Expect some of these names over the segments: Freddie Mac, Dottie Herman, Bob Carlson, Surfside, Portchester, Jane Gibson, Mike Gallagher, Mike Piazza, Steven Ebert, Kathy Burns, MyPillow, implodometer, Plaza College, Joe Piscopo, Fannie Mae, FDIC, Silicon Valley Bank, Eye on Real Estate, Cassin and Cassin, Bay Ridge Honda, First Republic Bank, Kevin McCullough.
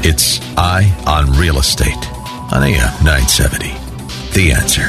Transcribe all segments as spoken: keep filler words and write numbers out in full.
It's Eye on Real Estate on A M nine seventy. The Answer.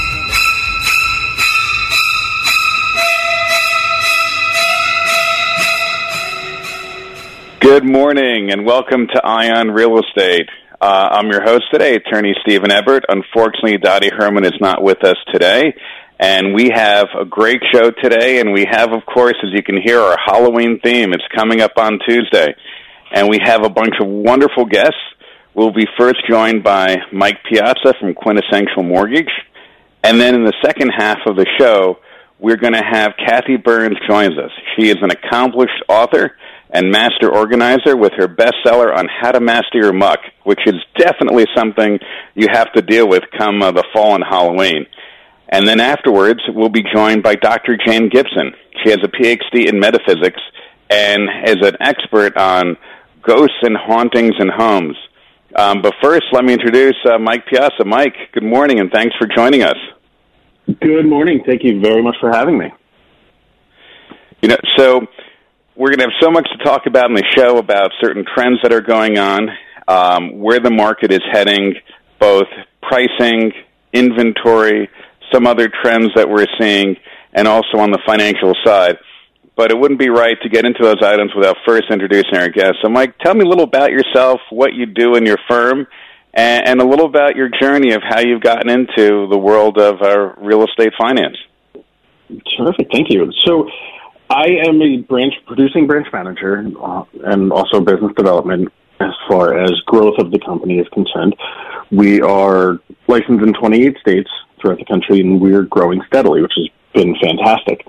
Good morning, and welcome to Eye on Real Estate. Uh, I'm your host today, Attorney Steven Ebert. Unfortunately, Dottie Herman is not with us today, and we have a great show today, and we have, of course, as you can hear, our Halloween theme. It's coming up on Tuesday, and we have a bunch of wonderful guests. We'll be first joined by Mike Piazza from Quintessential Mortgage, and then in the second half of the show, we're going to have Kathy Burns joins us. She is an accomplished author and master organizer with her bestseller on how to master your muck, which is definitely something you have to deal with come uh, the fall and Halloween. And then afterwards, we'll be joined by Doctor Jane Gibson. She has a P H D in metaphysics and is an expert on ghosts and hauntings and homes. Um, but first, let me introduce uh, Mike Piazza. Mike, good morning, and thanks for joining us. Good morning. Thank you very much for having me. You know, so... we're going to have so much to talk about in the show about certain trends that are going on, um, where the market is heading, both pricing, inventory, some other trends that we're seeing, and also on the financial side. But it wouldn't be right to get into those items without first introducing our guest. So, Mike, tell me a little about yourself, what you do in your firm, and, and a little about your journey of how you've gotten into the world of uh, real estate finance. Terrific. Thank you. So, I am a branch producing branch manager uh, and also business development as far as growth of the company is concerned. We are licensed in twenty-eight states throughout the country, and we're growing steadily, which has been fantastic.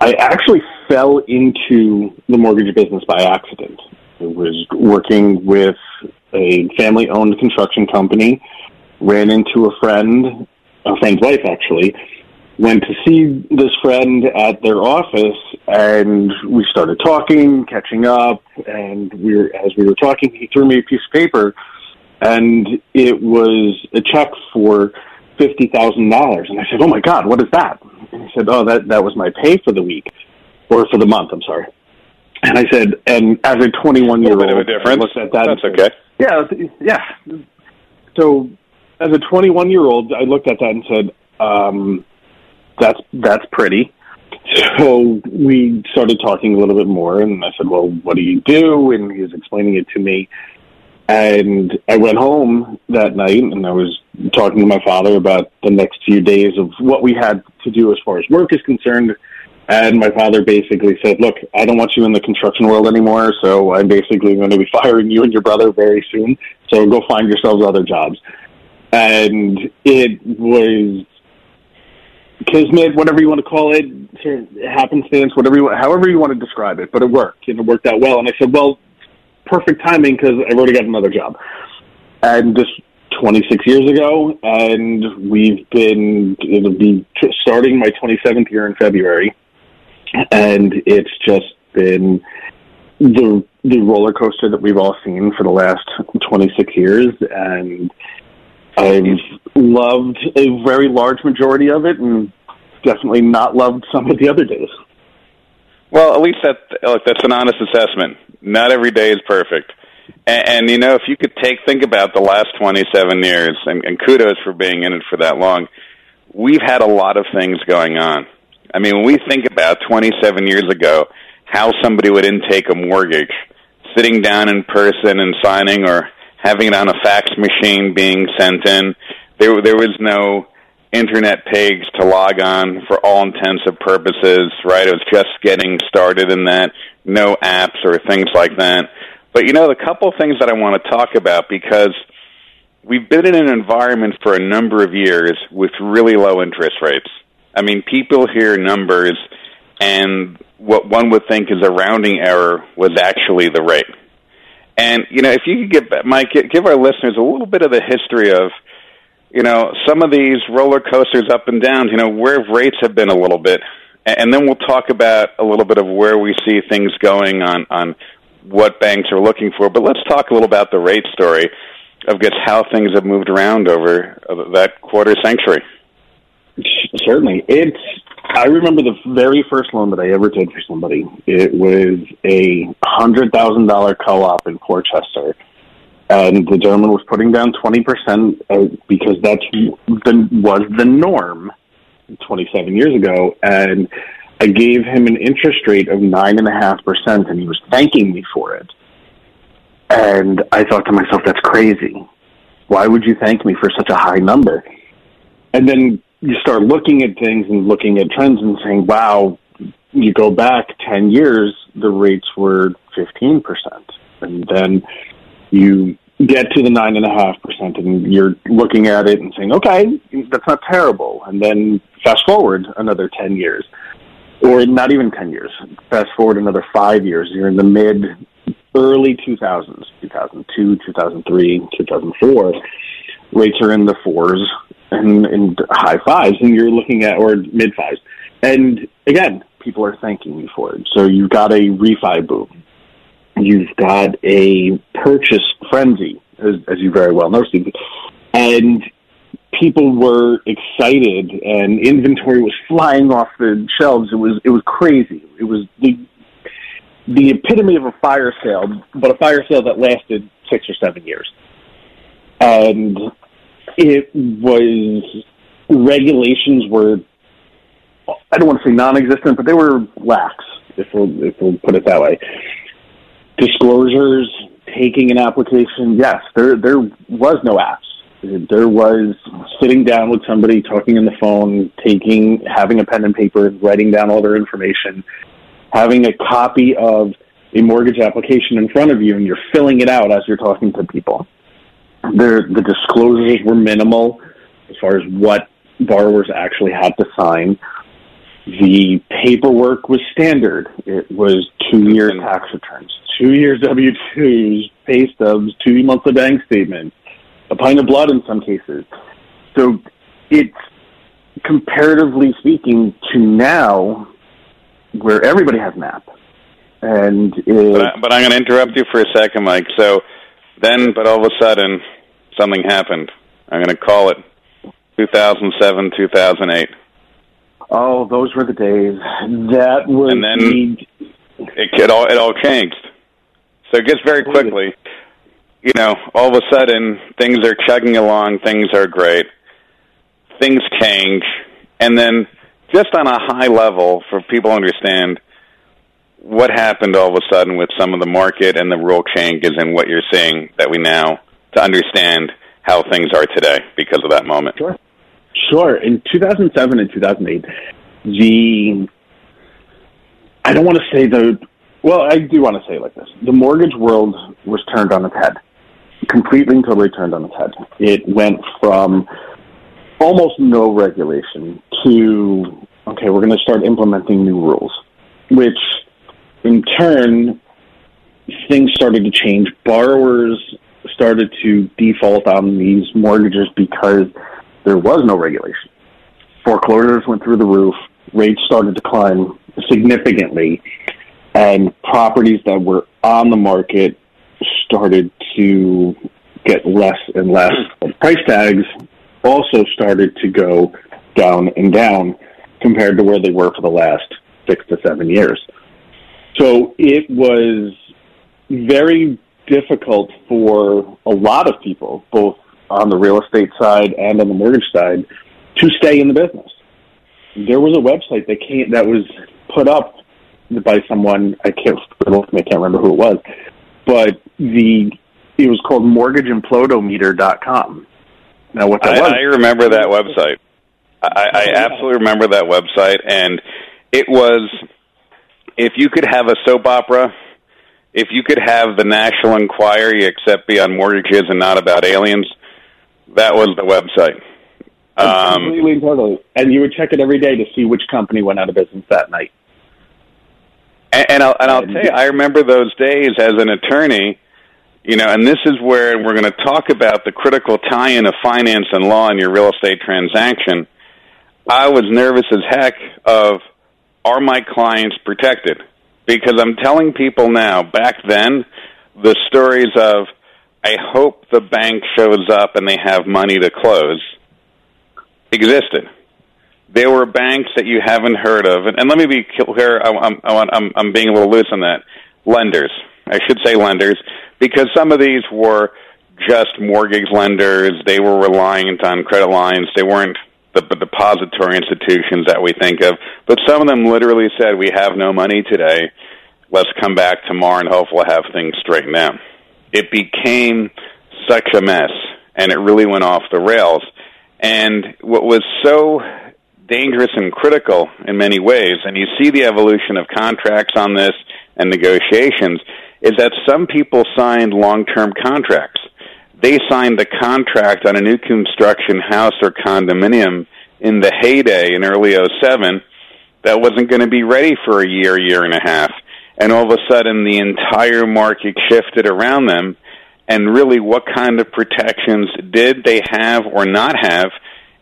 I actually fell into the mortgage business by accident. I was working with a family-owned construction company, ran into a friend, a friend's wife actually, went to see this friend at their office, and we started talking, catching up, and we were, as we were talking, he threw me a piece of paper, and it was a check for fifty thousand dollars. And I said, oh, my God, what is that? And he said, oh, that, that was my pay for the week, or for the month, I'm sorry. And I said, and as a twenty-one-year-old, a bit of a difference. I looked at that That's and said, okay. Yeah, yeah. So as a twenty-one-year-old, I looked at that and said, um... That's that's pretty. So we started talking a little bit more, and I said, well, what do you do? And he was explaining it to me. And I went home that night, and I was talking to my father about the next few days of what we had to do as far as work is concerned. And my father basically said, look, I don't want you in the construction world anymore, so I'm basically going to be firing you and your brother very soon. So go find yourselves other jobs. And it was... kismet, whatever you want to call it, happenstance, whatever you, however you want to describe it, but it worked, and it worked out well. And I said, well, perfect timing, because I've already got another job. And this twenty-six years ago, and we've been, it'll be t- starting my twenty-seventh year in February, and it's just been the, the roller coaster that we've all seen for the last twenty-six years, and I've loved a very large majority of it, and definitely not loved some of the other days. Well, at least that look, that's an honest assessment. Not every day is perfect. And, and you know, if you could take think about the last twenty-seven years, and, and kudos for being in it for that long, we've had a lot of things going on. I mean, when we think about twenty-seven years ago, how somebody would intake a mortgage, sitting down in person and signing or having it on a fax machine being sent in. There, there was no internet page to log on for all intents and purposes, right? It was just getting started in that, no apps or things like that. But, you know, the couple things that I want to talk about, because we've been in an environment for a number of years with really low interest rates. I mean, people hear numbers, and what one would think is a rounding error was actually the rate. And, you know, if you could give, Mike, give our listeners a little bit of the history of, you know, some of these roller coasters up and down, you know, where rates have been a little bit. And then we'll talk about a little bit of where we see things going on, on what banks are looking for. But let's talk a little about the rate story of just how things have moved around over that quarter century. Certainly. It's, I remember the very first loan that I ever did for somebody. It was a one hundred thousand dollars co-op in Portchester. And the gentleman was putting down twenty percent because that's the, was the norm twenty-seven years ago. And I gave him an interest rate of nine point five percent, and he was thanking me for it. And I thought to myself, that's crazy. Why would you thank me for such a high number? And then you start looking at things and looking at trends and saying, wow, you go back ten years, the rates were fifteen percent. And then you get to the nine point five percent, and you're looking at it and saying, okay, that's not terrible. And then fast forward another ten years, or not even ten years. Fast forward another five years. You're in the mid, early two thousands, two thousand two, two thousand three, two thousand four. Rates are in the fours and, and high fives, and you're looking at, or mid fives. And again, people are thanking you for it. So you've got a refi boom. You've got a purchase frenzy, as, as you very well know, Steve. And people were excited, and inventory was flying off the shelves. It was it was crazy. It was the the epitome of a fire sale, but a fire sale that lasted six or seven years. And it was, regulations were, I don't want to say non-existent, but they were lax, if we'll, if we'll put it that way. Disclosures, taking an application, yes, there there was no apps. There was sitting down with somebody, talking on the phone, taking, having a pen and paper, writing down all their information, having a copy of a mortgage application in front of you, and you're filling it out as you're talking to people. There, the disclosures were minimal as far as what borrowers actually had to sign. The paperwork was standard. It was two-year tax returns, two years W two's, pay stubs, two months of bank statements, a pint of blood in some cases. So it's, comparatively speaking, to now, where everybody has an app. And it, but, I, but I'm going to interrupt you for a second, Mike. So then, but all of a sudden, something happened. I'm going to call it two thousand seven, two thousand eight. Oh, those were the days. That was, and then the... it, it all it all changed. So it gets very quickly. You know, all of a sudden things are chugging along, things are great, things change, and then just on a high level, for people to understand what happened all of a sudden with some of the market and the real changes in what you're seeing that we now to understand how things are today because of that moment. Sure. Sure. In two thousand seven and two thousand eight, the, I don't want to say the, well, I do want to say it like this. The mortgage world was turned on its head, completely and totally turned on its head. It went from almost no regulation to, okay, we're going to start implementing new rules, which in turn, things started to change. Borrowers started to default on these mortgages because there was no regulation. Foreclosures went through the roof. Rates started to climb significantly. And properties that were on the market started to get less and less. And price tags also started to go down and down compared to where they were for the last six to seven years. So it was very difficult for a lot of people, both on the real estate side and on the mortgage side, to stay in the business. There was a website that came, that was put up by someone, I can't, I can't remember who it was, but the it was called mortgage implodometer dot com. Now, what that I, was. I remember that website. I, I absolutely remember that website, and it was, if you could have a soap opera, if you could have the National Enquiry except be on mortgages and not about aliens, that was the website. Um, completely and totally. And you would check it every day to see which company went out of business that night. And, and I'll, and I'll and, tell you, I remember those days as an attorney, you know, and this is where we're going to talk about the critical tie-in of finance and law in your real estate transaction. I was nervous as heck of, are my clients protected? Because I'm telling people now, back then, the stories of, I hope the bank shows up and they have money to close, existed. There were banks that you haven't heard of, and, and let me be clear, I'm, I'm, I'm being a little loose on that, lenders. I should say lenders, because some of these were just mortgage lenders. They were reliant on credit lines. They weren't the, the depository institutions that we think of. But some of them literally said, we have no money today. Let's come back tomorrow and hopefully have things straightened out. It became such a mess, and it really went off the rails. And what was so dangerous and critical in many ways, and you see the evolution of contracts on this and negotiations, is that some people signed long-term contracts. They signed the contract on a new construction house or condominium in the heyday in early oh seven that wasn't going to be ready for a year, year and a half. And all of a sudden, the entire market shifted around them, and really what kind of protections did they have or not have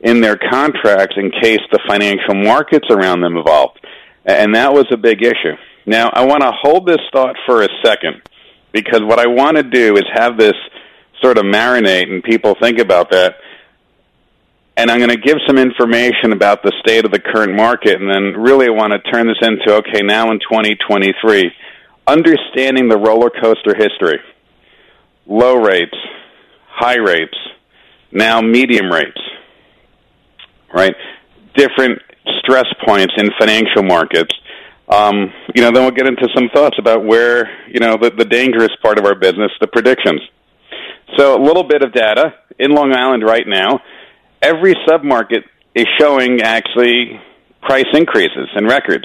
in their contracts in case the financial markets around them evolved. And that was a big issue. Now, I want to hold this thought for a second, because what I want to do is have this sort of marinate and people think about that. And I'm going to give some information about the state of the current market, and then really I want to turn this into, okay, now in twenty twenty-three, understanding the roller coaster history. Low rates, high rates, now medium rates, right? Different stress points in financial markets. Um, you know, then we'll get into some thoughts about where, you know, the, the dangerous part of our business, the predictions. So a little bit of data. In Long Island right now, every submarket is showing actually price increases and records.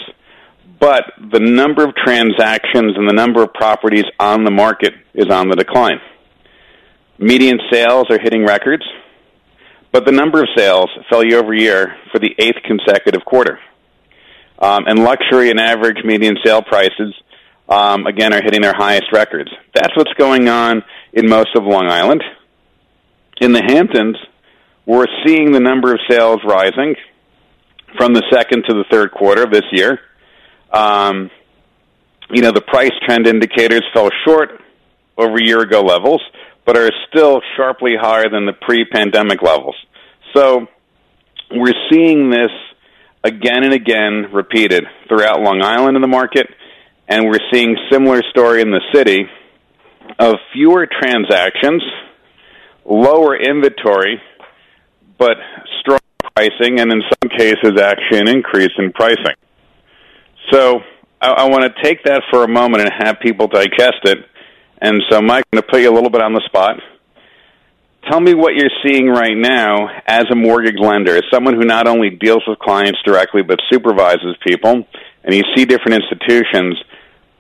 But the number of transactions and the number of properties on the market is on the decline. Median sales are hitting records, but the number of sales fell year over year for the eighth consecutive quarter. Um, and luxury and average median sale prices, um, again, are hitting their highest records. That's what's going on in most of Long Island. In the Hamptons, we're seeing the number of sales rising from the second to the third quarter of this year. Um, you know, the price trend indicators fell short over year-ago levels, but are still sharply higher than the pre-pandemic levels. So we're seeing this again and again repeated throughout Long Island in the market, and we're seeing similar story in the city of fewer transactions, lower inventory, but strong pricing, and in some cases actually an increase in pricing. So I, I want to take that for a moment and have people digest it. And so, Mike, I'm going to put you a little bit on the spot. Tell me what you're seeing right now as a mortgage lender, as someone who not only deals with clients directly but supervises people, and you see different institutions,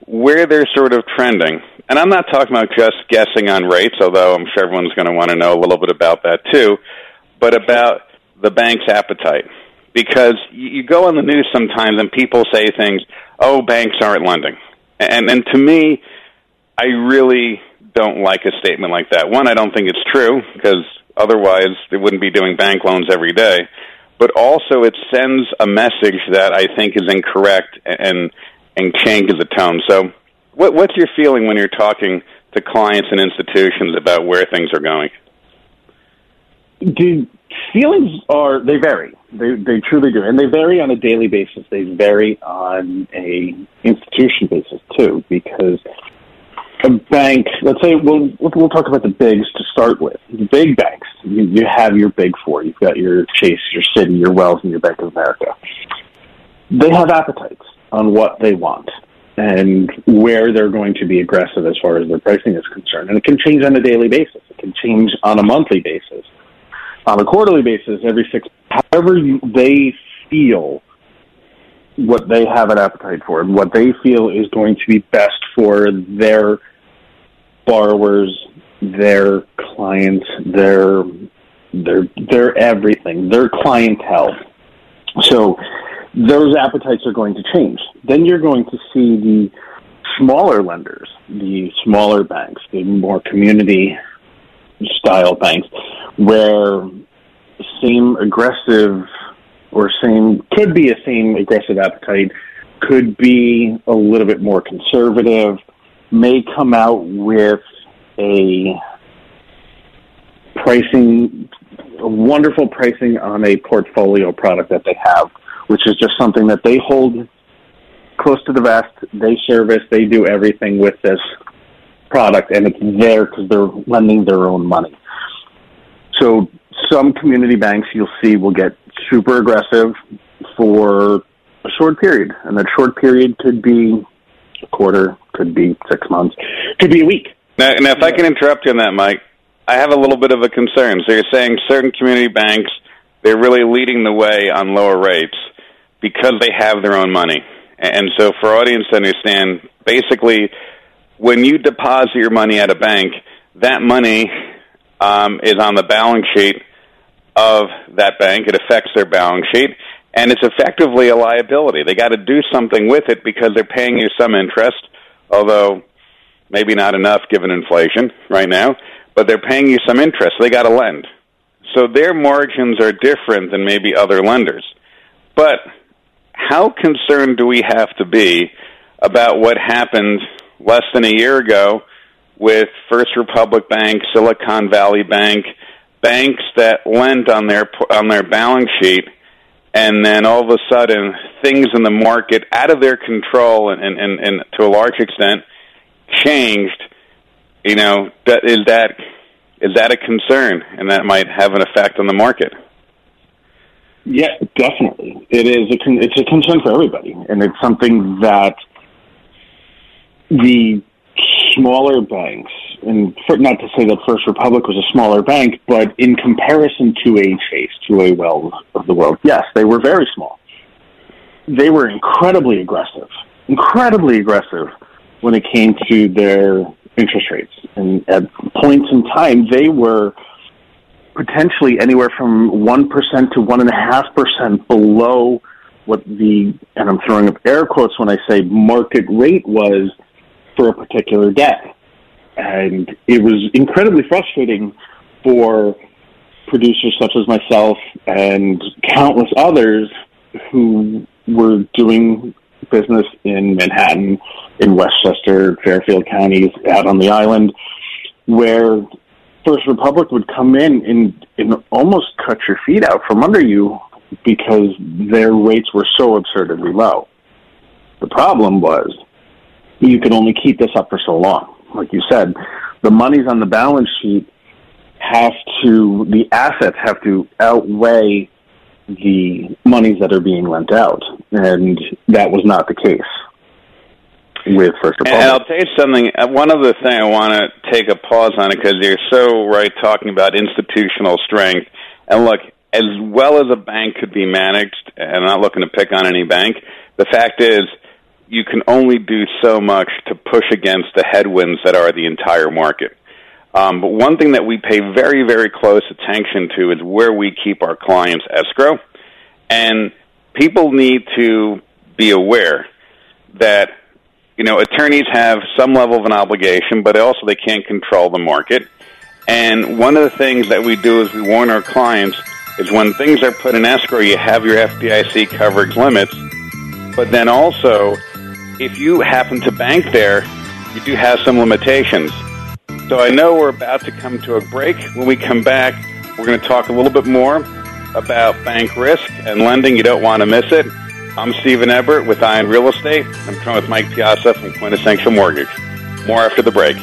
where they're sort of trending. And I'm not talking about just guessing on rates, although I'm sure everyone's going to want to know a little bit about that too, but about the bank's appetite. Because you go on the news sometimes and people say things, oh, banks aren't lending. And, and to me, I really don't like a statement like that. One, I don't think it's true, because otherwise they wouldn't be doing bank loans every day. But also it sends a message that I think is incorrect and and changes the tone. So what, what's your feeling when you're talking to clients and institutions about where things are going? The feelings are, they vary. They, they truly do. And they vary on a daily basis. They vary on a institution basis, too, because a bank, let's say, we'll, we'll talk about the bigs to start with. The big banks, you, you have your big four. You've got your Chase, your Citi, your Wells, and your Bank of America. They have appetites on what they want. and where they're going to be aggressive as far as their pricing is concerned. And it can change on a daily basis. It can change on a monthly basis, on a quarterly basis, every six, however they feel what they have an appetite for and what they feel is going to be best for their borrowers, their clients, their their their everything, their clientele. So those appetites are going to change. Then you're going to see the smaller lenders, the smaller banks, the more community-style banks, where same aggressive or same could be a same aggressive appetite, could be a little bit more conservative, may come out with a pricing, a wonderful pricing on a portfolio product that they have, which is just something that they hold close to the vest. They service, they do everything with this product, and it's there because they're lending their own money. So some community banks you'll see will get super aggressive for a short period, and that short period could be a quarter, could be six months, could be a week. Now, now if yeah. I can interrupt you on that, Mike, I have a little bit of a concern. So you're saying certain community banks, they're really leading the way on lower rates because they have their own money. And so for audience to understand, basically, when you deposit your money at a bank, that money um, is on the balance sheet of that bank. It affects their balance sheet, and it's effectively a liability. They got to do something with it because they're paying you some interest, although maybe not enough given inflation right now, but they're paying you some interest. They got to lend. So their margins are different than maybe other lenders. But how concerned do we have to be about what happened less than a year ago with First Republic Bank, Silicon Valley Bank, banks that lent on their on their balance sheet, and then all of a sudden things in the market out of their control and, and, and, and to a large extent changed? You know, is that is that a concern, and that might have an effect on the market? Yeah, definitely. It is. A con- it's a concern for everybody, and it's something that the smaller banks, and for, not to say that First Republic was a smaller bank, but in comparison to a Chase, to a Wells of the world, yes, they were very small. They were incredibly aggressive, incredibly aggressive when it came to their interest rates. And at points in time, they were potentially anywhere from one percent to one point five percent below what the, and I'm throwing up air quotes when I say market rate was for a particular debt. And it was incredibly frustrating for producers such as myself and countless others who were doing business in Manhattan, in Westchester, Fairfield counties, out on the island, where First Republic would come in and, and almost cut your feet out from under you because their rates were so absurdly low. The problem was you could only keep this up for so long. Like you said, the monies on the balance sheet have to, the assets have to outweigh the monies that are being lent out, and that was not the case with First Republic. And I'll tell you something, one other thing I want to take a pause on it, because you're so right talking about institutional strength. And look, as well as a bank could be managed, and I'm not looking to pick on any bank, the fact is you can only do so much to push against the headwinds that are the entire market. Um, but one thing that we pay very, very close attention to is where we keep our clients' escrow. And people need to be aware that, you know, attorneys have some level of an obligation, but also they can't control the market. And one of the things that we do is we warn our clients is when things are put in escrow, you have your F D I C coverage limits. But then also, if you happen to bank there, you do have some limitations. So I know we're about to come to a break. When we come back, we're going to talk a little bit more about bank risk and lending. You don't want to miss it. I'm Steven Ebert with Eye on Real Estate. I'm talking with Mike Piazza from Quintessential Mortgage. More after the break.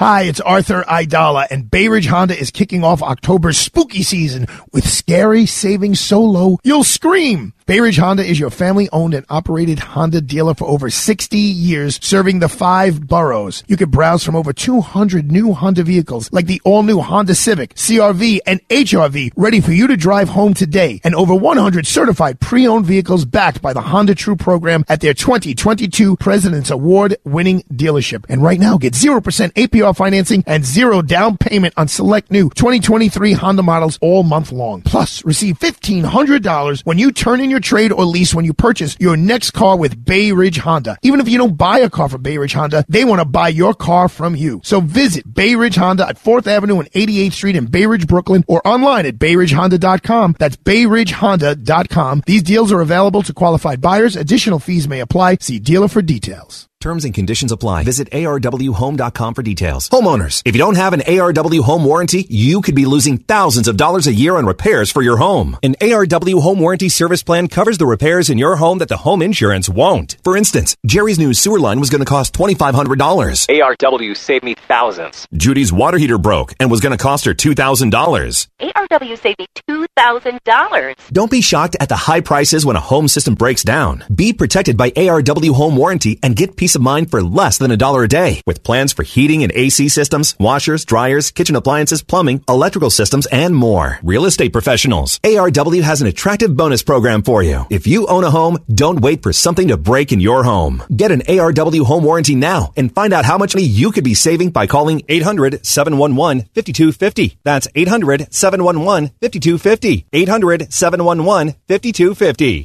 Hi, it's Arthur Idala, and Bay Ridge Honda is kicking off October's spooky season with scary savings so low you'll scream. Bay Ridge Honda is your family-owned and operated Honda dealer for over sixty years, serving the five boroughs. You can browse from over two hundred new Honda vehicles like the all-new Honda Civic, C R V, and H R V, ready for you to drive home today, and over one hundred certified pre-owned vehicles backed by the Honda True program at their twenty twenty-two President's Award-winning dealership. And right now, get zero percent A P R financing and zero down payment on select new twenty twenty-three Honda models all month long. Plus, receive fifteen hundred dollars when you turn in your trade or lease when you purchase your next car with Bay Ridge Honda. Even if you don't buy a car for Bay Ridge Honda, they want to buy your car from you. So visit Bay Ridge Honda at fourth avenue and eighty-eighth street in Bay Ridge, Brooklyn, or online at bay ridge honda dot com. That's bay ridge honda dot com. These deals are available to qualified buyers. Additional fees may apply. See dealer for details. Terms and conditions apply. Visit A R W home dot com for details. Homeowners, if you don't have an A R W home warranty, you could be losing thousands of dollars a year on repairs for your home. An A R W home warranty service plan covers the repairs in your home that the home insurance won't. For instance, Jerry's new sewer line was going to cost twenty-five hundred dollars. A R W saved me thousands. Judy's water heater broke and was going to cost her two thousand dollars. A R W saved me two thousand dollars. Don't be shocked at the high prices when a home system breaks down. Be protected by A R W home warranty and get peace of mind for less than a dollar a day with plans for heating and A C systems, washers, dryers, kitchen appliances, plumbing, electrical systems, and more. Real estate professionals, A R W has an attractive bonus program for you. If you own a home, don't wait for something to break in your home. Get an A R W home warranty now and find out how much money you could be saving by calling eight hundred seven one one five two five zero. That's eight hundred seven one one five two five zero. eight hundred seven one one five two five zero.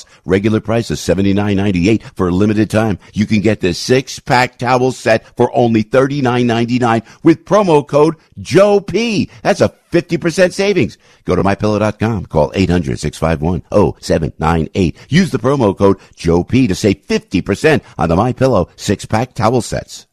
Regular price is seventy-nine ninety-eight for a limited time. You can get this six-pack towel set for only thirty-nine ninety-nine with promo code Joe P. That's a fifty percent savings. Go to my pillow dot com. Call eight hundred six five one oh seven nine eight. Use the promo code Joe P to save fifty percent on the MyPillow six-pack towel sets.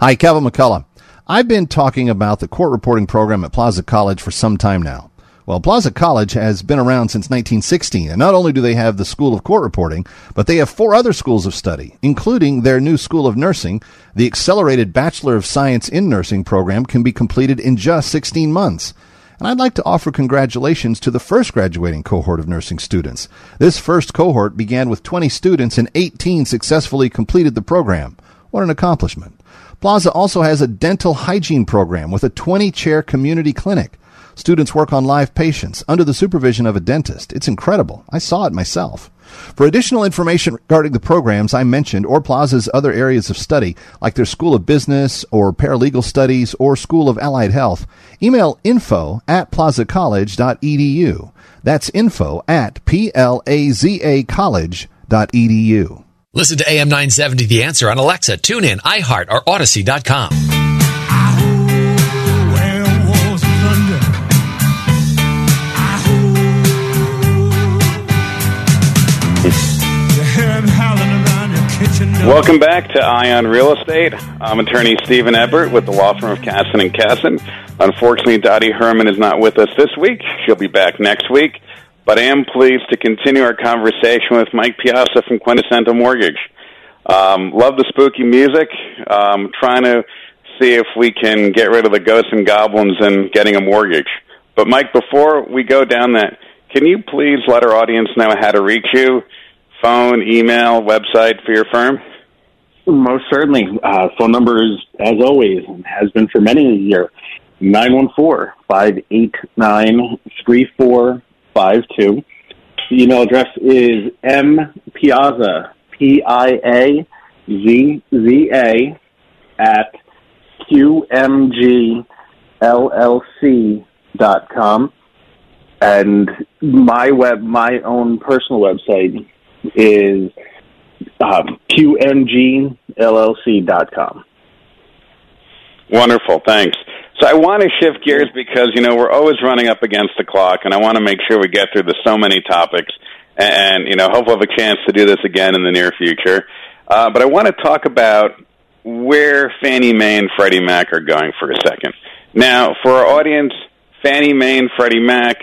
Hi, Kevin McCullough. I've been talking about the court reporting program at Plaza College for some time now. Well, Plaza College has been around since nineteen sixteen, and not only do they have the School of Court Reporting, but they have four other schools of study, including their new School of Nursing. The Accelerated Bachelor of Science in Nursing program can be completed in just sixteen months. And I'd like to offer congratulations to the first graduating cohort of nursing students. This first cohort began with twenty students, and eighteen successfully completed the program. What an accomplishment. Plaza also has a dental hygiene program with a twenty-chair community clinic. Students work on live patients under the supervision of a dentist. It's incredible. I saw it myself. For additional information regarding the programs I mentioned or Plaza's other areas of study, like their School of Business or Paralegal Studies or School of Allied Health, email info at plaza college dot e d u. That's info at plaza college dot e d u. Listen to A M nine seventy The Answer on Alexa, TuneIn, iHeart, or Odyssey dot com. Welcome back to Eye on Real Estate. I'm attorney Steven Ebert with the law firm of Cassin and Cassin. Unfortunately, Dottie Herman is not with us this week. She'll be back next week. But I am pleased to continue our conversation with Mike Piazza from Quintessential Mortgage. Um, love the spooky music. Um, trying to see if we can get rid of the ghosts and goblins and getting a mortgage. But, Mike, before we go down that, can you please let our audience know how to reach you? Phone, email, website for your firm? Most certainly. Uh, phone number is, as always, and has been for many a year, nine one four, five eight nine, three four five two. The email address is mpiazza, P I A Z Z A, at q m g l l c dot com. And my web, my own personal website is um, q m g l l c dot com. Wonderful. Thanks. So I want to shift gears because, you know, we're always running up against the clock, and I want to make sure we get through the so many topics. And, you know, hopefully we'll have a chance to do this again in the near future. Uh, but I want to talk about where Fannie Mae and Freddie Mac are going for a second. Now, for our audience, Fannie Mae and Freddie Mac,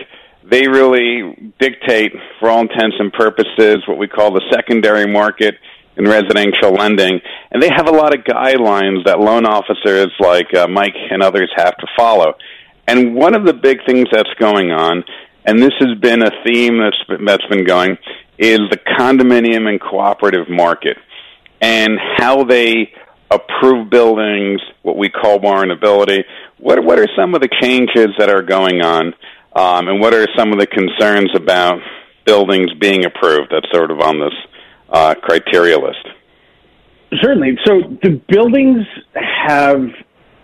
they really dictate, for all intents and purposes, what we call the secondary market in residential lending. And they have a lot of guidelines that loan officers like uh, Mike and others have to follow. And one of the big things that's going on, and this has been a theme that's been, that's been going, is the condominium and cooperative market and how they approve buildings, what we call warrantability. What, what are some of the changes that are going on? Um, and what are some of the concerns about buildings being approved that's sort of on this uh, criteria list? Certainly. So the buildings have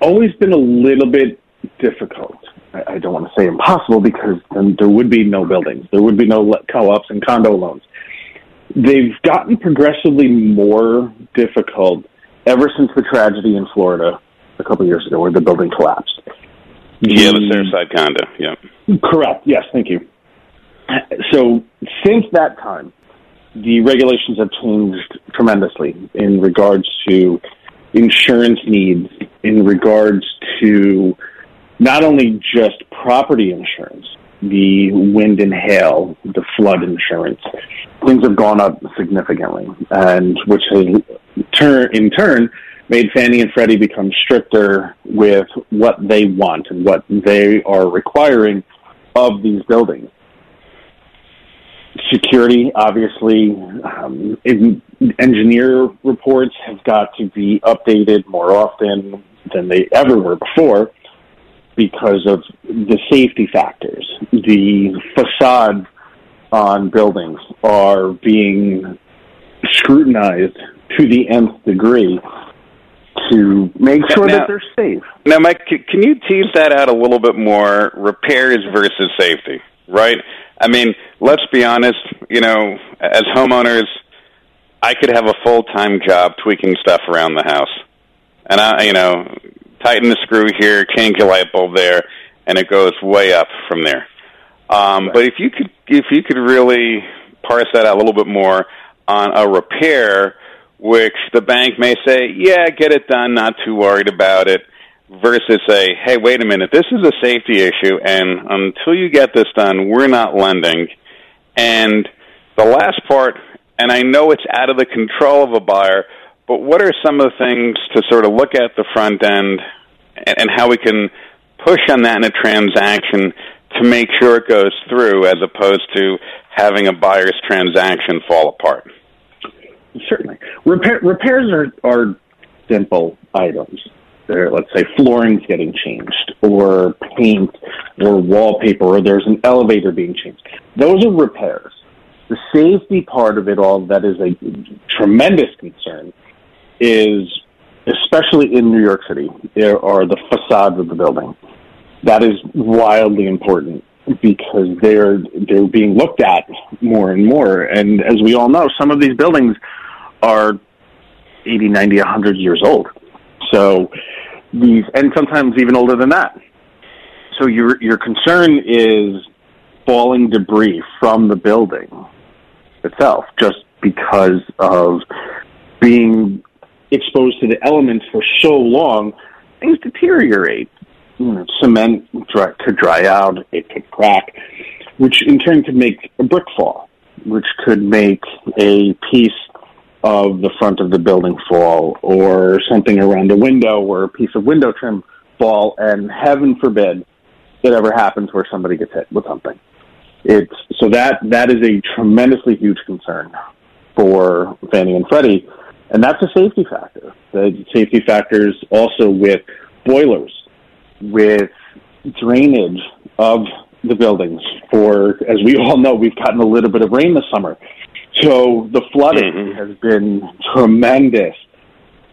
always been a little bit difficult. I don't want to say impossible because then there would be no buildings. There would be no co-ops and condo loans. They've gotten progressively more difficult ever since the tragedy in Florida a couple of years ago where the building collapsed. Yeah, the Surfside condo, yeah. Correct, yes, thank you. So since that time, the regulations have changed tremendously in regards to insurance needs, in regards to not only just property insurance, the wind and hail, the flood insurance. Things have gone up significantly, and which has turn, in turn made Fannie and Freddie become stricter with what they want and what they are requiring of these buildings. Security, obviously, um, engineer reports have got to be updated more often than they ever were before because of the safety factors. The facades on buildings are being scrutinized to the nth degree to make sure now, that they're safe. Now, Mike, can you tease that out a little bit more, repairs versus safety, right? I mean, let's be honest, you know, as homeowners, I could have a full-time job tweaking stuff around the house. And, I, you know, tighten the screw here, change a light bulb there, and it goes way up from there. Um, right. But if you could, if you could really parse that out a little bit more on a repair, which the bank may say, yeah, get it done, not too worried about it, versus say, hey, wait a minute, this is a safety issue, and until you get this done, we're not lending. And the last part, and I know it's out of the control of a buyer, but what are some of the things to sort of look at the front end and, and how we can push on that in a transaction to make sure it goes through as opposed to having a buyer's transaction fall apart? Certainly. Repair, repairs are, are simple items. They're, let's say, flooring's getting changed or paint or wallpaper or there's an elevator being changed. Those are repairs. The safety part of it all that is a tremendous concern is, especially in New York City, there are the facades of the building. That is wildly important because they're they're being looked at more and more. And as we all know, some of these buildings are eighty, ninety, one hundred years old. So these, and sometimes even older than that. So your your concern is falling debris from the building itself just because of being exposed to the elements for so long, things deteriorate. You know, cement dry, could dry out, it could crack, which in turn could make a brick fall, which could make a piece of the front of the building fall or something around a window or a piece of window trim fall, and heaven forbid that ever happens where somebody gets hit with something. It's, so that that is a tremendously huge concern for Fannie and Freddie, and that's a safety factor. The safety factors also with boilers, with drainage of the buildings. For, as we all know, we've gotten a little bit of rain this summer. So the flooding mm-hmm. has been tremendous.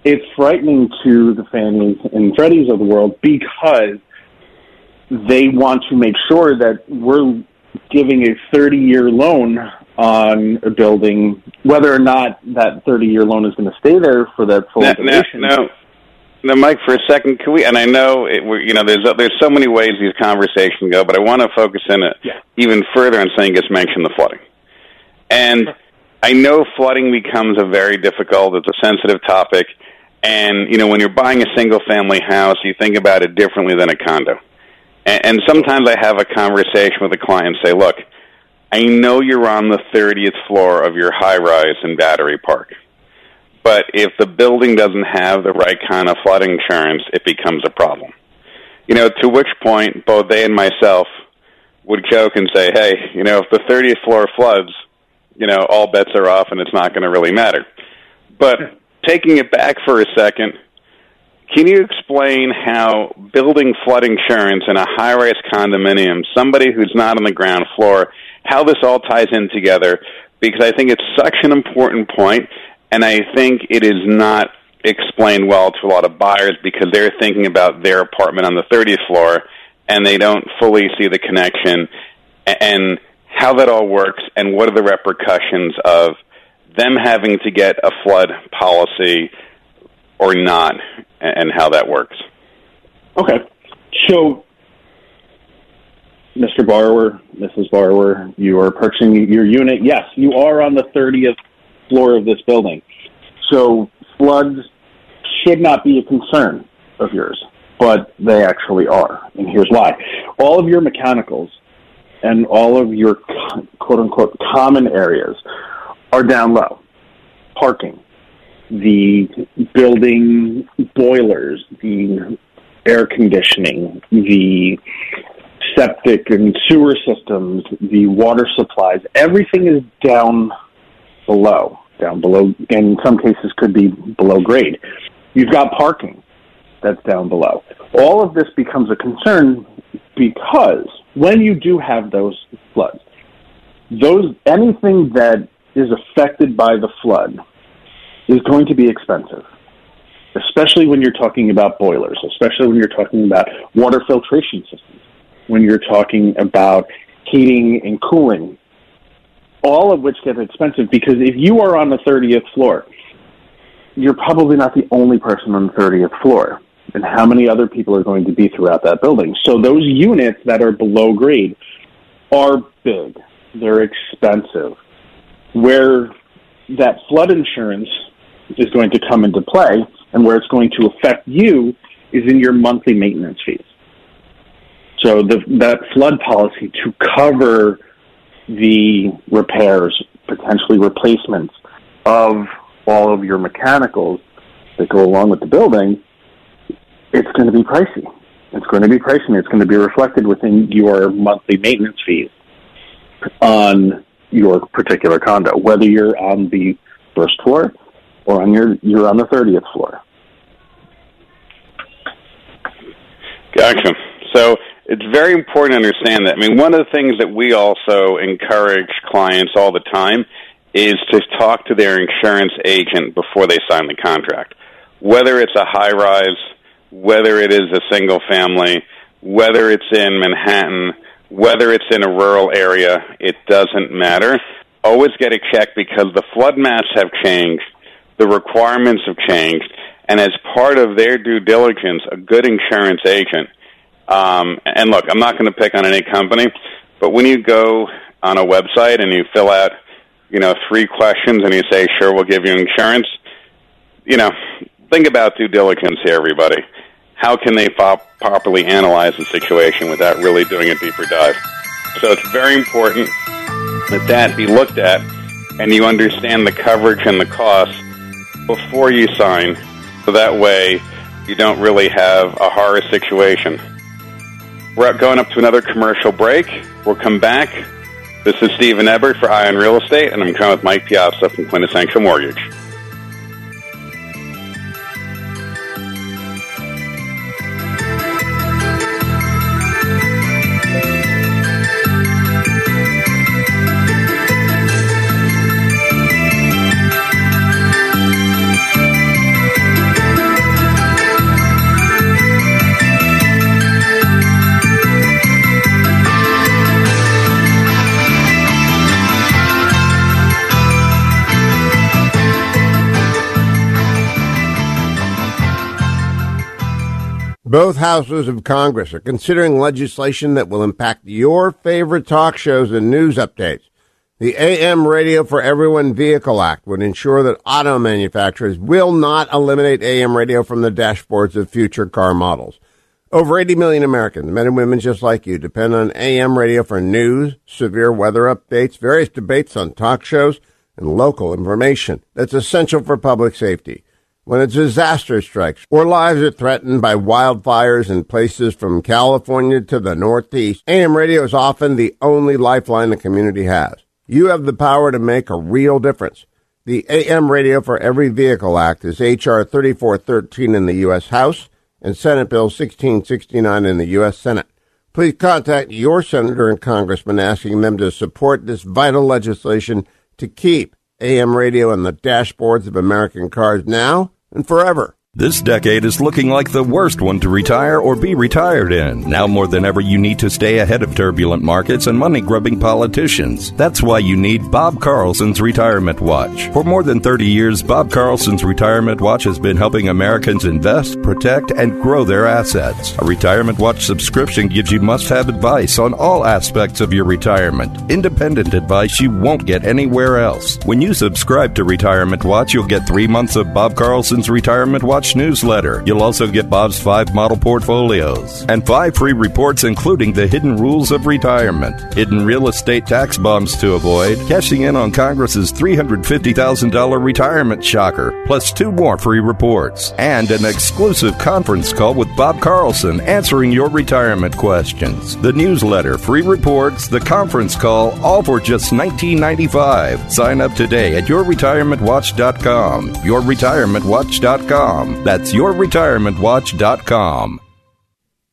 It's frightening to the Fannies and Freddies of the world because they want to make sure that we're giving a thirty-year loan on a building, whether or not that thirty-year loan is going to stay there for that full duration. Now, now, Now, Mike, for a second, can we? And I know it, we, you know there's there's so many ways these conversations go, but I want to focus in it yeah. even further on something that's mentioned, the flooding. And I know flooding becomes a very difficult, it's a sensitive topic, and you know when you're buying a single-family house, you think about it differently than a condo. And, and sometimes I have a conversation with a client and say, look, I know you're on the thirtieth floor of your high-rise in Battery Park. But if the building doesn't have the right kind of flood insurance, it becomes a problem. You know, to which point both they and myself would joke and say, hey, you know, if the thirtieth floor floods, you know, all bets are off and it's not going to really matter. But taking it back for a second, can you explain how building flood insurance in a high-rise condominium, somebody who's not on the ground floor, how this all ties in together? Because I think it's such an important point. And I think it is not explained well to a lot of buyers because they're thinking about their apartment on the thirtieth floor and they don't fully see the connection and how that all works and what are the repercussions of them having to get a flood policy or not and how that works. Okay. So, Mister Borrower, Missus Borrower, you are purchasing your unit. Yes, you are on the thirtieth floor of this building. So floods should not be a concern of yours, but they actually are. And here's why. All of your mechanicals and all of your quote-unquote common areas are down low. Parking, the building boilers, the air conditioning, the septic and sewer systems, the water supplies, everything is down below, down below, in some cases could be below grade. You've got parking that's down below. All of this becomes a concern because when you do have those floods, those anything that is affected by the flood is going to be expensive, especially when you're talking about boilers, especially when you're talking about water filtration systems, when you're talking about heating and cooling, all of which get expensive because if you are on the thirtieth floor, you're probably not the only person on the thirtieth floor. And how many other people are going to be throughout that building? So those units that are below grade are big. They're expensive. Where that flood insurance is going to come into play and where it's going to affect you is in your monthly maintenance fees. So the, that flood policy to cover the repairs, potentially replacements of all of your mechanicals that go along with the building, it's going to be pricey. It's going to be pricey. It's going to be reflected within your monthly maintenance fees on your particular condo, whether you're on the first floor or on your you're on the thirtieth floor. Gotcha. So it's very important to understand that. I mean, one of the things that we also encourage clients all the time is to talk to their insurance agent before they sign the contract. Whether it's a high-rise, whether it is a single-family, whether it's in Manhattan, whether it's in a rural area, it doesn't matter. Always get a check because the flood maps have changed, the requirements have changed, and as part of their due diligence, a good insurance agent Um, and look, I'm not going to pick on any company, but when you go on a website and you fill out, you know, three questions and you say, sure, we'll give you insurance, you know, think about due diligence here, everybody. How can they pop- properly analyze the situation without really doing a deeper dive? So it's very important that that be looked at and you understand the coverage and the cost before you sign, so that way you don't really have a horror situation. We're going up to another commercial break. We'll come back. This is Steven Ebert for Eye on Real Estate, and I'm coming with Mike Piazza from Quintessential Mortgage. Both houses of Congress are considering legislation that will impact your favorite talk shows and news updates. The A M Radio for Everyone Vehicle Act would ensure that auto manufacturers will not eliminate A M radio from the dashboards of future car models. Over eighty million Americans, men and women just like you, depend on A M radio for news, severe weather updates, various debates on talk shows, and local information that's essential for public safety. When a disaster strikes or lives are threatened by wildfires in places from California to the Northeast, A M radio is often the only lifeline the community has. You have the power to make a real difference. The A M Radio for Every Vehicle Act is H R thirty-four thirteen in the U S House and Senate Bill sixteen sixty-nine in the U S Senate. Please contact your senator and congressman asking them to support this vital legislation to keep A M radio on the dashboards of American cars now and forever. This decade is looking like the worst one to retire or be retired in. Now more than ever, you need to stay ahead of turbulent markets and money-grubbing politicians. That's why you need Bob Carlson's Retirement Watch. For more than thirty years, Bob Carlson's Retirement Watch has been helping Americans invest, protect, and grow their assets. A Retirement Watch subscription gives you must-have advice on all aspects of your retirement. Independent advice you won't get anywhere else. When you subscribe to Retirement Watch, you'll get three months of Bob Carlson's Retirement Watch newsletter. You'll also get Bob's five model portfolios and five free reports, including the hidden rules of retirement, hidden real estate tax bombs to avoid, cashing in on Congress's three hundred fifty thousand dollars retirement shocker, plus two more free reports, and an exclusive conference call with Bob Carlson answering your retirement questions. The newsletter, free reports, the conference call, all for just nineteen ninety-five dollars. Sign up today at your retirement watch dot com. your retirement watch dot com. That's your retirement watch dot com.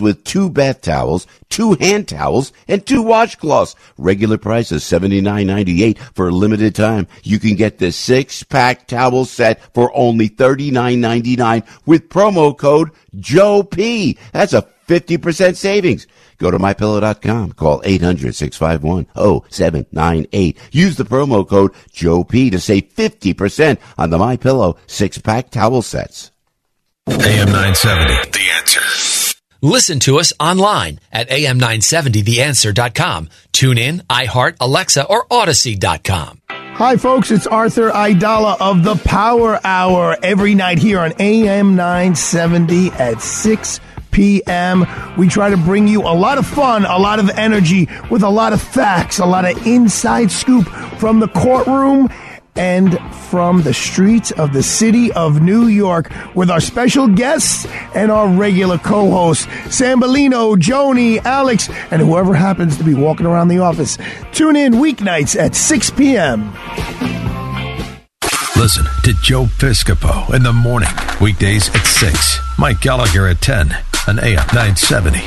with two bath towels, two hand towels, and two washcloths. Regular price is seventy-nine ninety-eight. For a limited time, you can get this six-pack towel set for only thirty-nine ninety-nine with promo code Joe P. That's a fifty percent savings. Go to my pillow dot com. Call eight hundred, six five one, oh seven nine eight. Use the promo code Joe P to save fifty percent on the MyPillow six-pack towel sets. A M nine seventy, The Answer. Listen to us online at A M nine seventy the answer dot com. Tune in, iHeart, Alexa, or Odyssey dot com. Hi, folks. It's Arthur Aidala of the Power Hour every night here on A M nine seventy at six p.m. We try to bring you a lot of fun, a lot of energy, with a lot of facts, a lot of inside scoop from the courtroom and from the streets of the city of New York with our special guests and our regular co-hosts, Sambolino, Joni, Alex, and whoever happens to be walking around the office. Tune in weeknights at six p.m. Listen to Joe Piscopo in the morning, weekdays at six. Mike Gallagher at ten on A M nine seventy.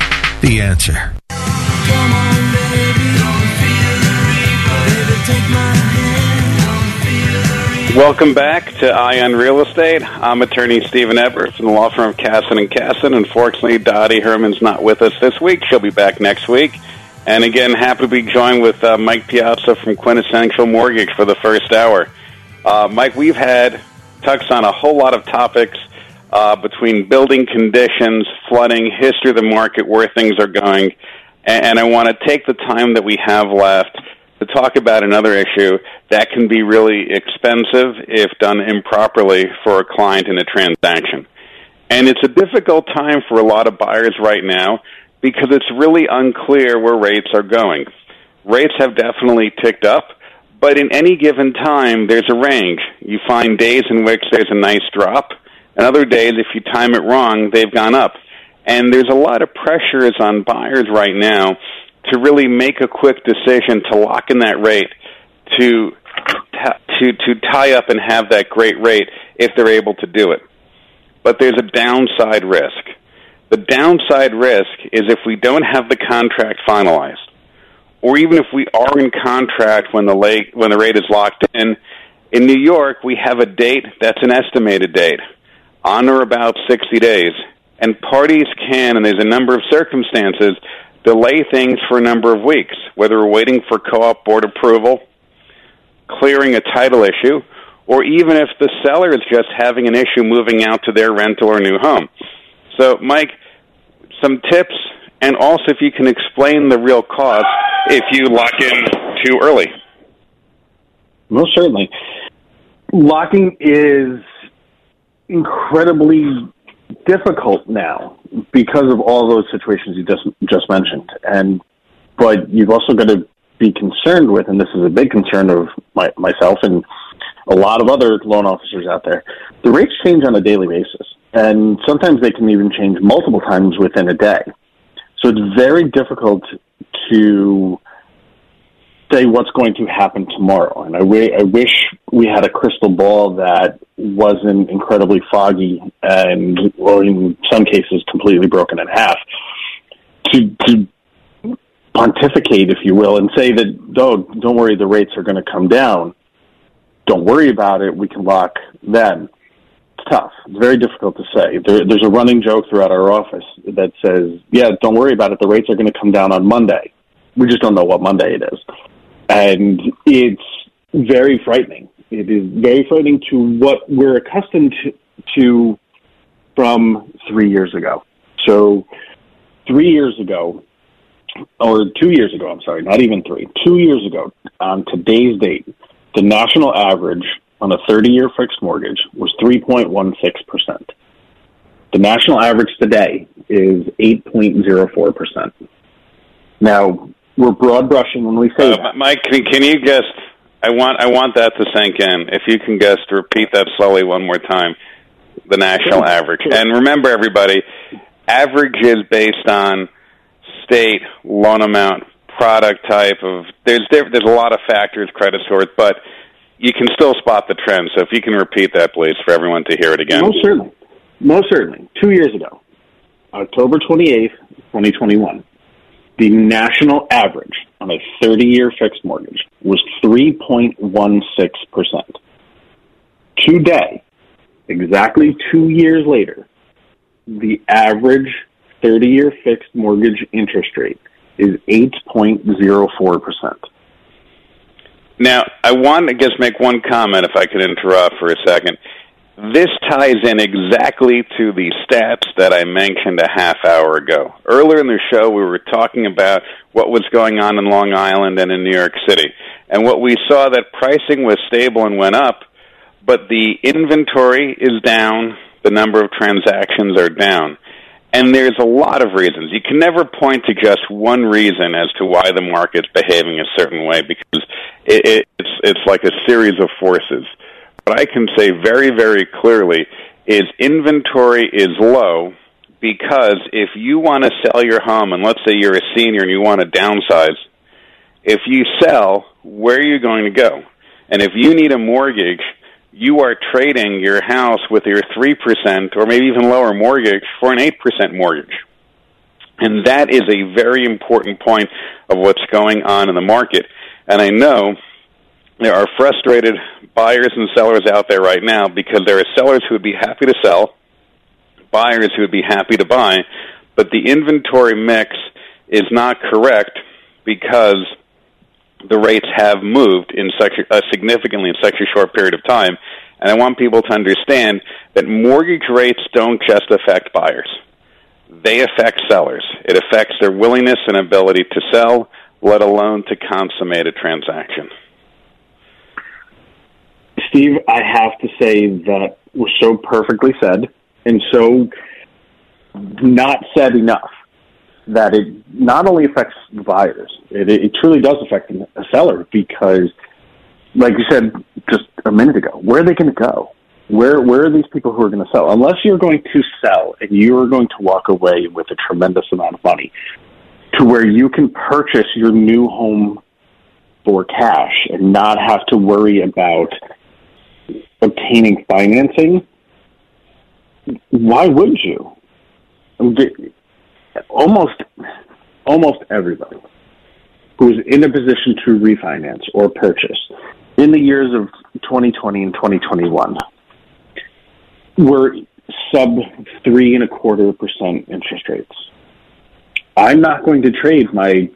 The Answer. Come on, baby, don't feel the reaper. Baby, take my hand. Welcome back to Eye on Real Estate. I'm attorney Steven Ebert from the law firm Cassin and Cassin. Unfortunately, Dottie Herman's not with us this week. She'll be back next week. And again, happy to be joined with uh, Mike Piazza from Quintessential Mortgage for the first hour. Uh, Mike, we've had touched on a whole lot of topics uh, between building conditions, flooding, history of the market, where things are going. And, and I want to take the time that we have left to talk about another issue that can be really expensive if done improperly for a client in a transaction. And it's a difficult time for a lot of buyers right now because it's really unclear where rates are going. Rates have definitely ticked up, but in any given time, there's a range. You find days in which there's a nice drop, and other days, if you time it wrong, they've gone up. And there's a lot of pressures on buyers right now to really make a quick decision to lock in that rate, to to to tie up and have that great rate if they're able to do it. But there's a downside risk. The downside risk is if we don't have the contract finalized, or even if we are in contract when the late, when the rate is locked in. In New York, we have a date that's an estimated date, on or about sixty days, and parties can, and there's a number of circumstances, delay things for a number of weeks, whether we're waiting for co-op board approval, clearing a title issue, or even if the seller is just having an issue moving out to their rental or new home. So, Mike, some tips, and also if you can explain the real cost if you lock in too early. Most certainly. Locking is incredibly difficult now because of all those situations you just just mentioned. And but you've also got to be concerned with, and this is a big concern of my, myself and a lot of other loan officers out there, the rates change on a daily basis. And sometimes they can even change multiple times within a day. So it's very difficult to say what's going to happen tomorrow. And I, w- I wish we had a crystal ball that wasn't incredibly foggy and, or in some cases, completely broken in half. To, to pontificate, if you will, and say that, oh, don't worry, the rates are going to come down. Don't worry about it. We can lock then. It's tough. It's very difficult to say. There, there's a running joke throughout our office that says, yeah, don't worry about it. The rates are going to come down on Monday. We just don't know what Monday it is. And it's very frightening. It is very frightening to what we're accustomed to, to from three years ago. So three years ago, or two years ago, I'm sorry, not even three, two years ago, on today's date, the national average on a thirty-year fixed mortgage was three point one six percent. The national average today is eight point zero four percent. Now, we're broad brushing when we say uh, that. Mike, can, can you guess? I want I want that to sink in. If you can guess, to repeat that slowly one more time, the national sure. average. Sure. And remember, everybody, average is based on state, loan amount, product type. Of there's there, there's a lot of factors, credit scores, but you can still spot the trend. So if you can repeat that, please, for everyone to hear it again. Most certainly. Most certainly. Two years ago, October twenty-eighth, twenty twenty-one. The national average on a thirty-year fixed mortgage was three point one six percent. Today, exactly two years later, the average thirty-year fixed mortgage interest rate is eight point zero four percent. Now, I want to just make one comment, if I could interrupt for a second. This ties in exactly to the stats that I mentioned a half hour ago. Earlier in the show, we were talking about what was going on in Long Island and in New York City. And what we saw that pricing was stable and went up, but the inventory is down, the number of transactions are down. And there's a lot of reasons. You can never point to just one reason as to why the market's behaving a certain way, because it, it's, it's like a series of forces. What I can say very, very clearly is inventory is low because if you want to sell your home, and let's say you're a senior and you want to downsize, if you sell, where are you going to go? And if you need a mortgage, you are trading your house with your three percent or maybe even lower mortgage for an eight percent mortgage. And that is a very important point of what's going on in the market. And I know there are frustrated buyers and sellers out there right now because there are sellers who would be happy to sell, buyers who would be happy to buy, but the inventory mix is not correct because the rates have moved in such a, uh, significantly in such a short period of time. And I want people to understand that mortgage rates don't just affect buyers. They affect sellers. It affects their willingness and ability to sell, let alone to consummate a transaction. Steve, I have to say that was so perfectly said and so not said enough that it not only affects the buyers, it, it truly does affect a seller because, like you said just a minute ago, where are they going to go? Where where are these people who are going to sell? Unless you're going to sell and you're going to walk away with a tremendous amount of money to where you can purchase your new home for cash and not have to worry about obtaining financing, why would you? almost almost everybody who is in a position to refinance or purchase in the years of twenty twenty and twenty twenty-one were sub three and a quarter percent interest rates. I'm not going to trade my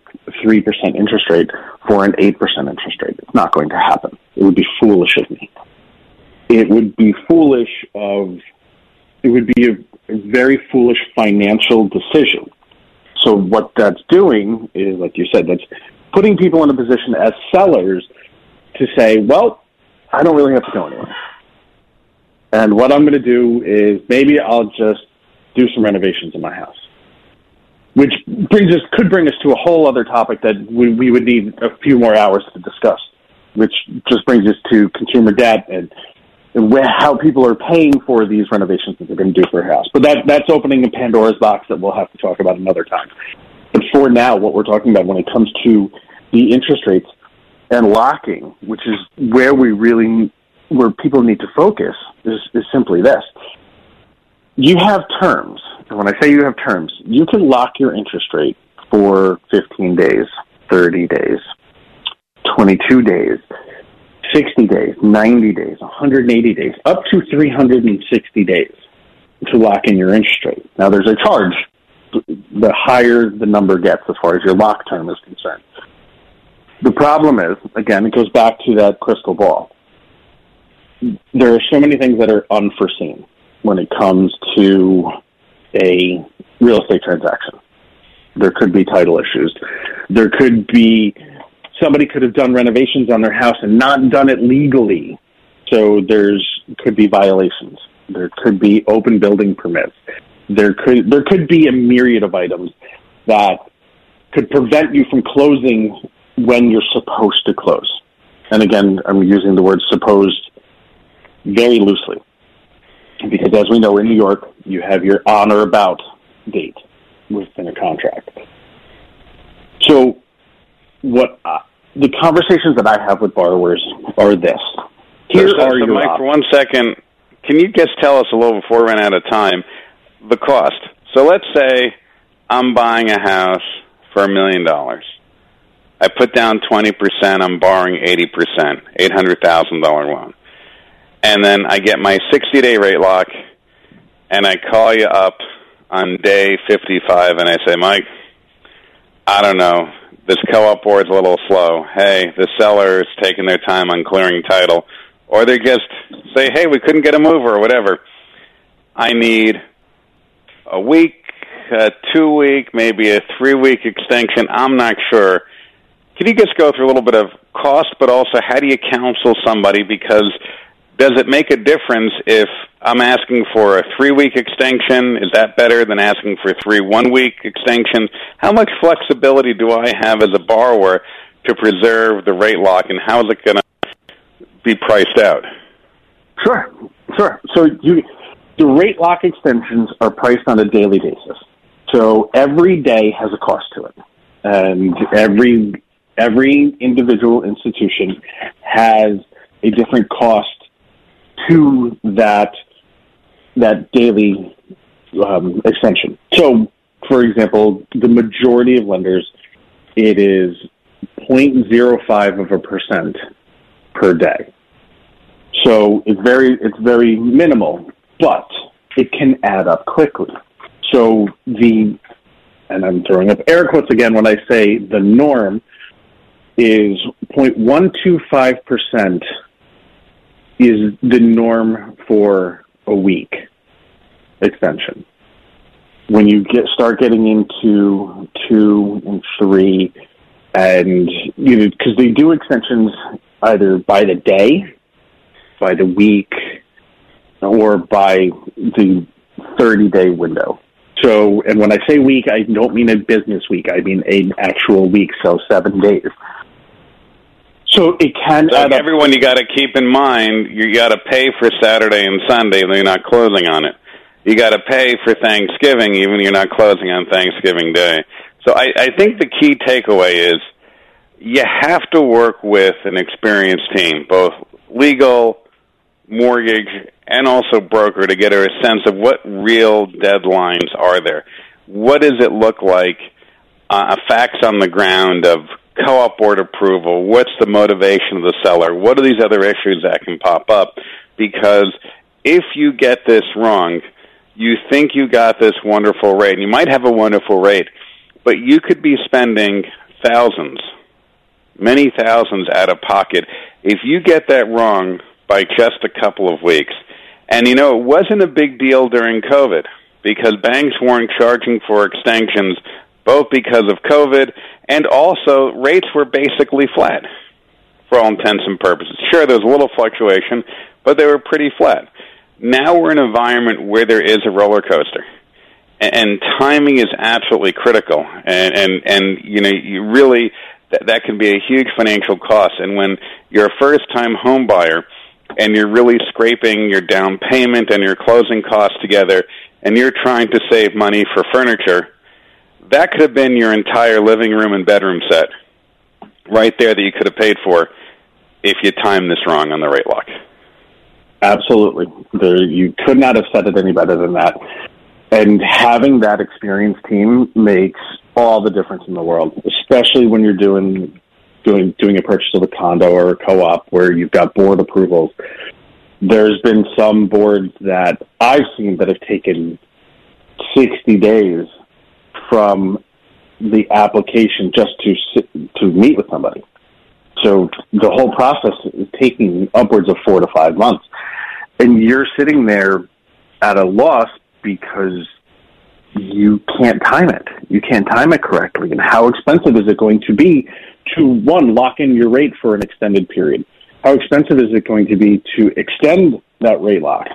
three percent interest rate for an eight percent interest rate. It's not going to happen. It would be foolish of me. It would be foolish of, it would be a, a very foolish financial decision. So what that's doing is, like you said, that's putting people in a position as sellers to say, well, I don't really have to go anywhere. And what I'm going to do is maybe I'll just do some renovations in my house. Which brings us, could bring us to a whole other topic that we, we would need a few more hours to discuss, which just brings us to consumer debt and, and where, how people are paying for these renovations that they're going to do for a house. But that that's opening a Pandora's box that we'll have to talk about another time. But for now, what we're talking about when it comes to the interest rates and locking, which is where we really, where people need to focus, is, is simply this. You have terms. And when I say you have terms, you can lock your interest rate for fifteen days, thirty days, twenty-two days, sixty days, ninety days, one hundred eighty days, up to three hundred sixty days to lock in your interest rate. Now, there's a charge. The higher the number gets as far as your lock term is concerned. The problem is, again, it goes back to that crystal ball. There are so many things that are unforeseen when it comes to a real estate transaction. There could be title issues. There could be, somebody could have done renovations on their house and not done it legally. So there's, could be violations. There could be open building permits. There could, there could be a myriad of items that could prevent you from closing when you're supposed to close. And again, I'm using the word supposed very loosely. Because as we know, in New York, you have your on or about date within a contract. So what uh, the conversations that I have with borrowers are this. Here so, are so your Mike, options. For one second, can you just tell us a little before we run out of time, the cost? So let's say I'm buying a house for a million dollars. I put down twenty percent, I'm borrowing eighty percent, eight hundred thousand dollars loan. And then I get my sixty-day rate lock, and I call you up on day fifty-five, and I say, Mike, I don't know, this co-op board's a little slow. Hey, the seller's taking their time on clearing title. Or they just say, hey, we couldn't get a mover or whatever. I need a week, a two-week, maybe a three-week extension. I'm not sure. Can you just go through a little bit of cost, but also how do you counsel somebody? Because does it make a difference if I'm asking for a three-week extension? Is that better than asking for three one-week extensions? How much flexibility do I have as a borrower to preserve the rate lock, and how is it going to be priced out? Sure, sure. So you, the rate lock extensions are priced on a daily basis. So every day has a cost to it, and every every individual institution has a different cost to that that daily um, extension. So, for example, the majority of lenders, it is zero point zero five of a percent per day. So it's very it's very minimal, but it can add up quickly. So the, and I'm throwing up air quotes again when I say the norm, is zero point one two five percent is the norm for a week extension. When you get start getting into two and three, and you know, because they do extensions either by the day, by the week, or by the thirty-day window. So, and when I say week, I don't mean a business week. I mean an actual week, so seven days. So it can. So everyone, you got to keep in mind, you got to pay for Saturday and Sunday, and you're not closing on it. You got to pay for Thanksgiving, even if you're not closing on Thanksgiving Day. So I, I think the key takeaway is you have to work with an experienced team, both legal, mortgage, and also broker, to get a sense of what real deadlines are there. what does it look like, uh, facts on the ground of co-op board approval, what's the motivation of the seller, what are these other issues that can pop up? Because if you get this wrong, you think you got this wonderful rate, and you might have a wonderful rate, but you could be spending thousands, many thousands out of pocket if you get that wrong by just a couple of weeks. And, you know, it wasn't a big deal during COVID because banks weren't charging for extensions, both because of COVID and also rates were basically flat for all intents and purposes. Sure, there was a little fluctuation, but they were pretty flat. Now we're in an environment where there is a roller coaster, and timing is absolutely critical. And, and, and you know, you really, that, that can be a huge financial cost. And when you're a first-time home buyer, and you're really scraping your down payment and your closing costs together, and you're trying to save money for furniture, that could have been your entire living room and bedroom set right there that you could have paid for if you timed this wrong on the rate lock. Absolutely. There, you could not have said it any better than that. And having that experienced team makes all the difference in the world, especially when you're doing... Doing, doing a purchase of a condo or a co-op where you've got board approvals. There's been some boards that I've seen that have taken sixty days from the application just to sit, to meet with somebody. So the whole process is taking upwards of four to five months. And you're sitting there at a loss because you can't time it. You can't time it correctly. And how expensive is it going to be to, one, lock in your rate for an extended period? How expensive is it going to be to extend that rate lock?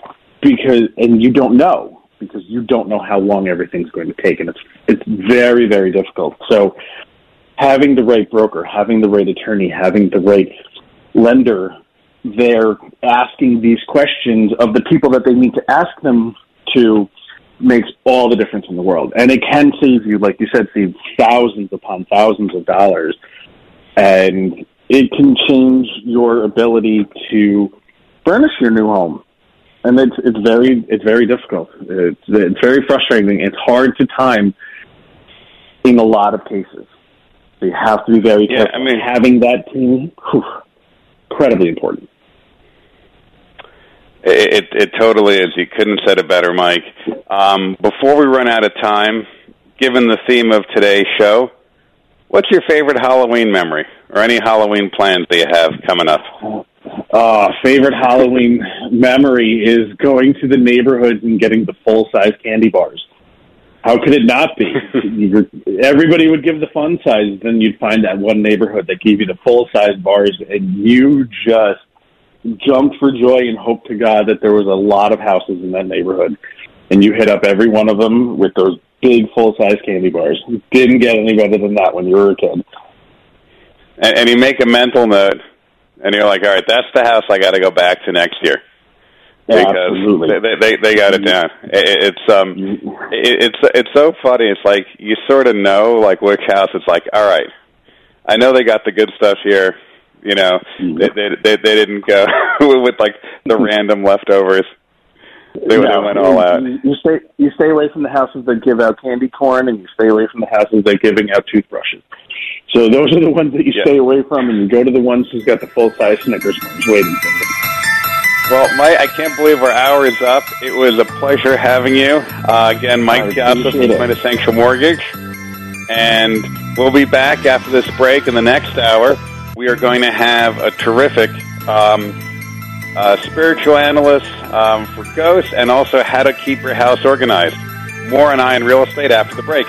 Because, and you don't know, because you don't know how long everything's going to take. And it's it's very, very difficult. So having the right broker, having the right attorney, having the right lender, they're asking these questions of the people that they need to ask them to makes all the difference in the world. And it can save you, like you said, Steve, thousands upon thousands of dollars. And it can change your ability to furnish your new home. And it's it's very it's very difficult. It's, it's very frustrating. It's hard to time in a lot of cases. So you have to be very careful. Yeah, I mean, having that team, whew, incredibly important. It, it totally is. You couldn't have said it better, Mike. Um, before we run out of time, given the theme of today's show, what's your favorite Halloween memory or any Halloween plans that you have coming up? Uh, favorite Halloween memory is going to the neighborhoods and getting the full-size candy bars. How could it not be? Everybody would give the fun size, then you'd find that one neighborhood that gave you the full-size bars, and you just jumped for joy and hoped to God that there was a lot of houses in that neighborhood. And you hit up every one of them with those big full-size candy bars. You didn't get any better than that when you were a kid. And, and you make a mental note, and you're like, all right, that's the house I got to go back to next year. Yeah, because absolutely. They, they, they got it down. It, it's, um, it, it's, it's so funny. It's like you sort of know like which house. It's like, all right, I know they got the good stuff here. You know, they they, they, they didn't go with like the random leftovers. They no, went all out. You stay you stay away from the houses that give out candy corn, and you stay away from the houses that are giving out toothbrushes. So those are the ones that you yeah. stay away from, and you go to the ones who's got the full size Snickers waiting for them. Well, Mike, I can't believe our hour is up. It was a pleasure having you uh, again, Mike Piazza from Quintessential Mortgage, and we'll be back after this break in the next hour. We are going to have a terrific um, uh, spiritual analyst um, for ghosts and also how to keep your house organized. More on Eye on Real Estate after the break.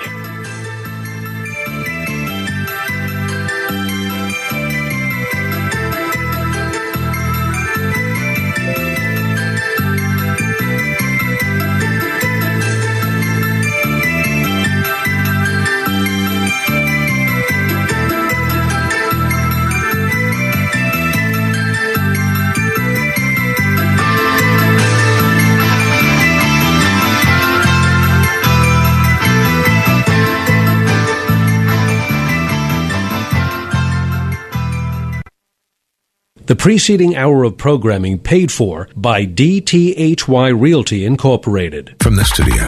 The preceding hour of programming paid for by D T H Y Realty Incorporated. From the studio.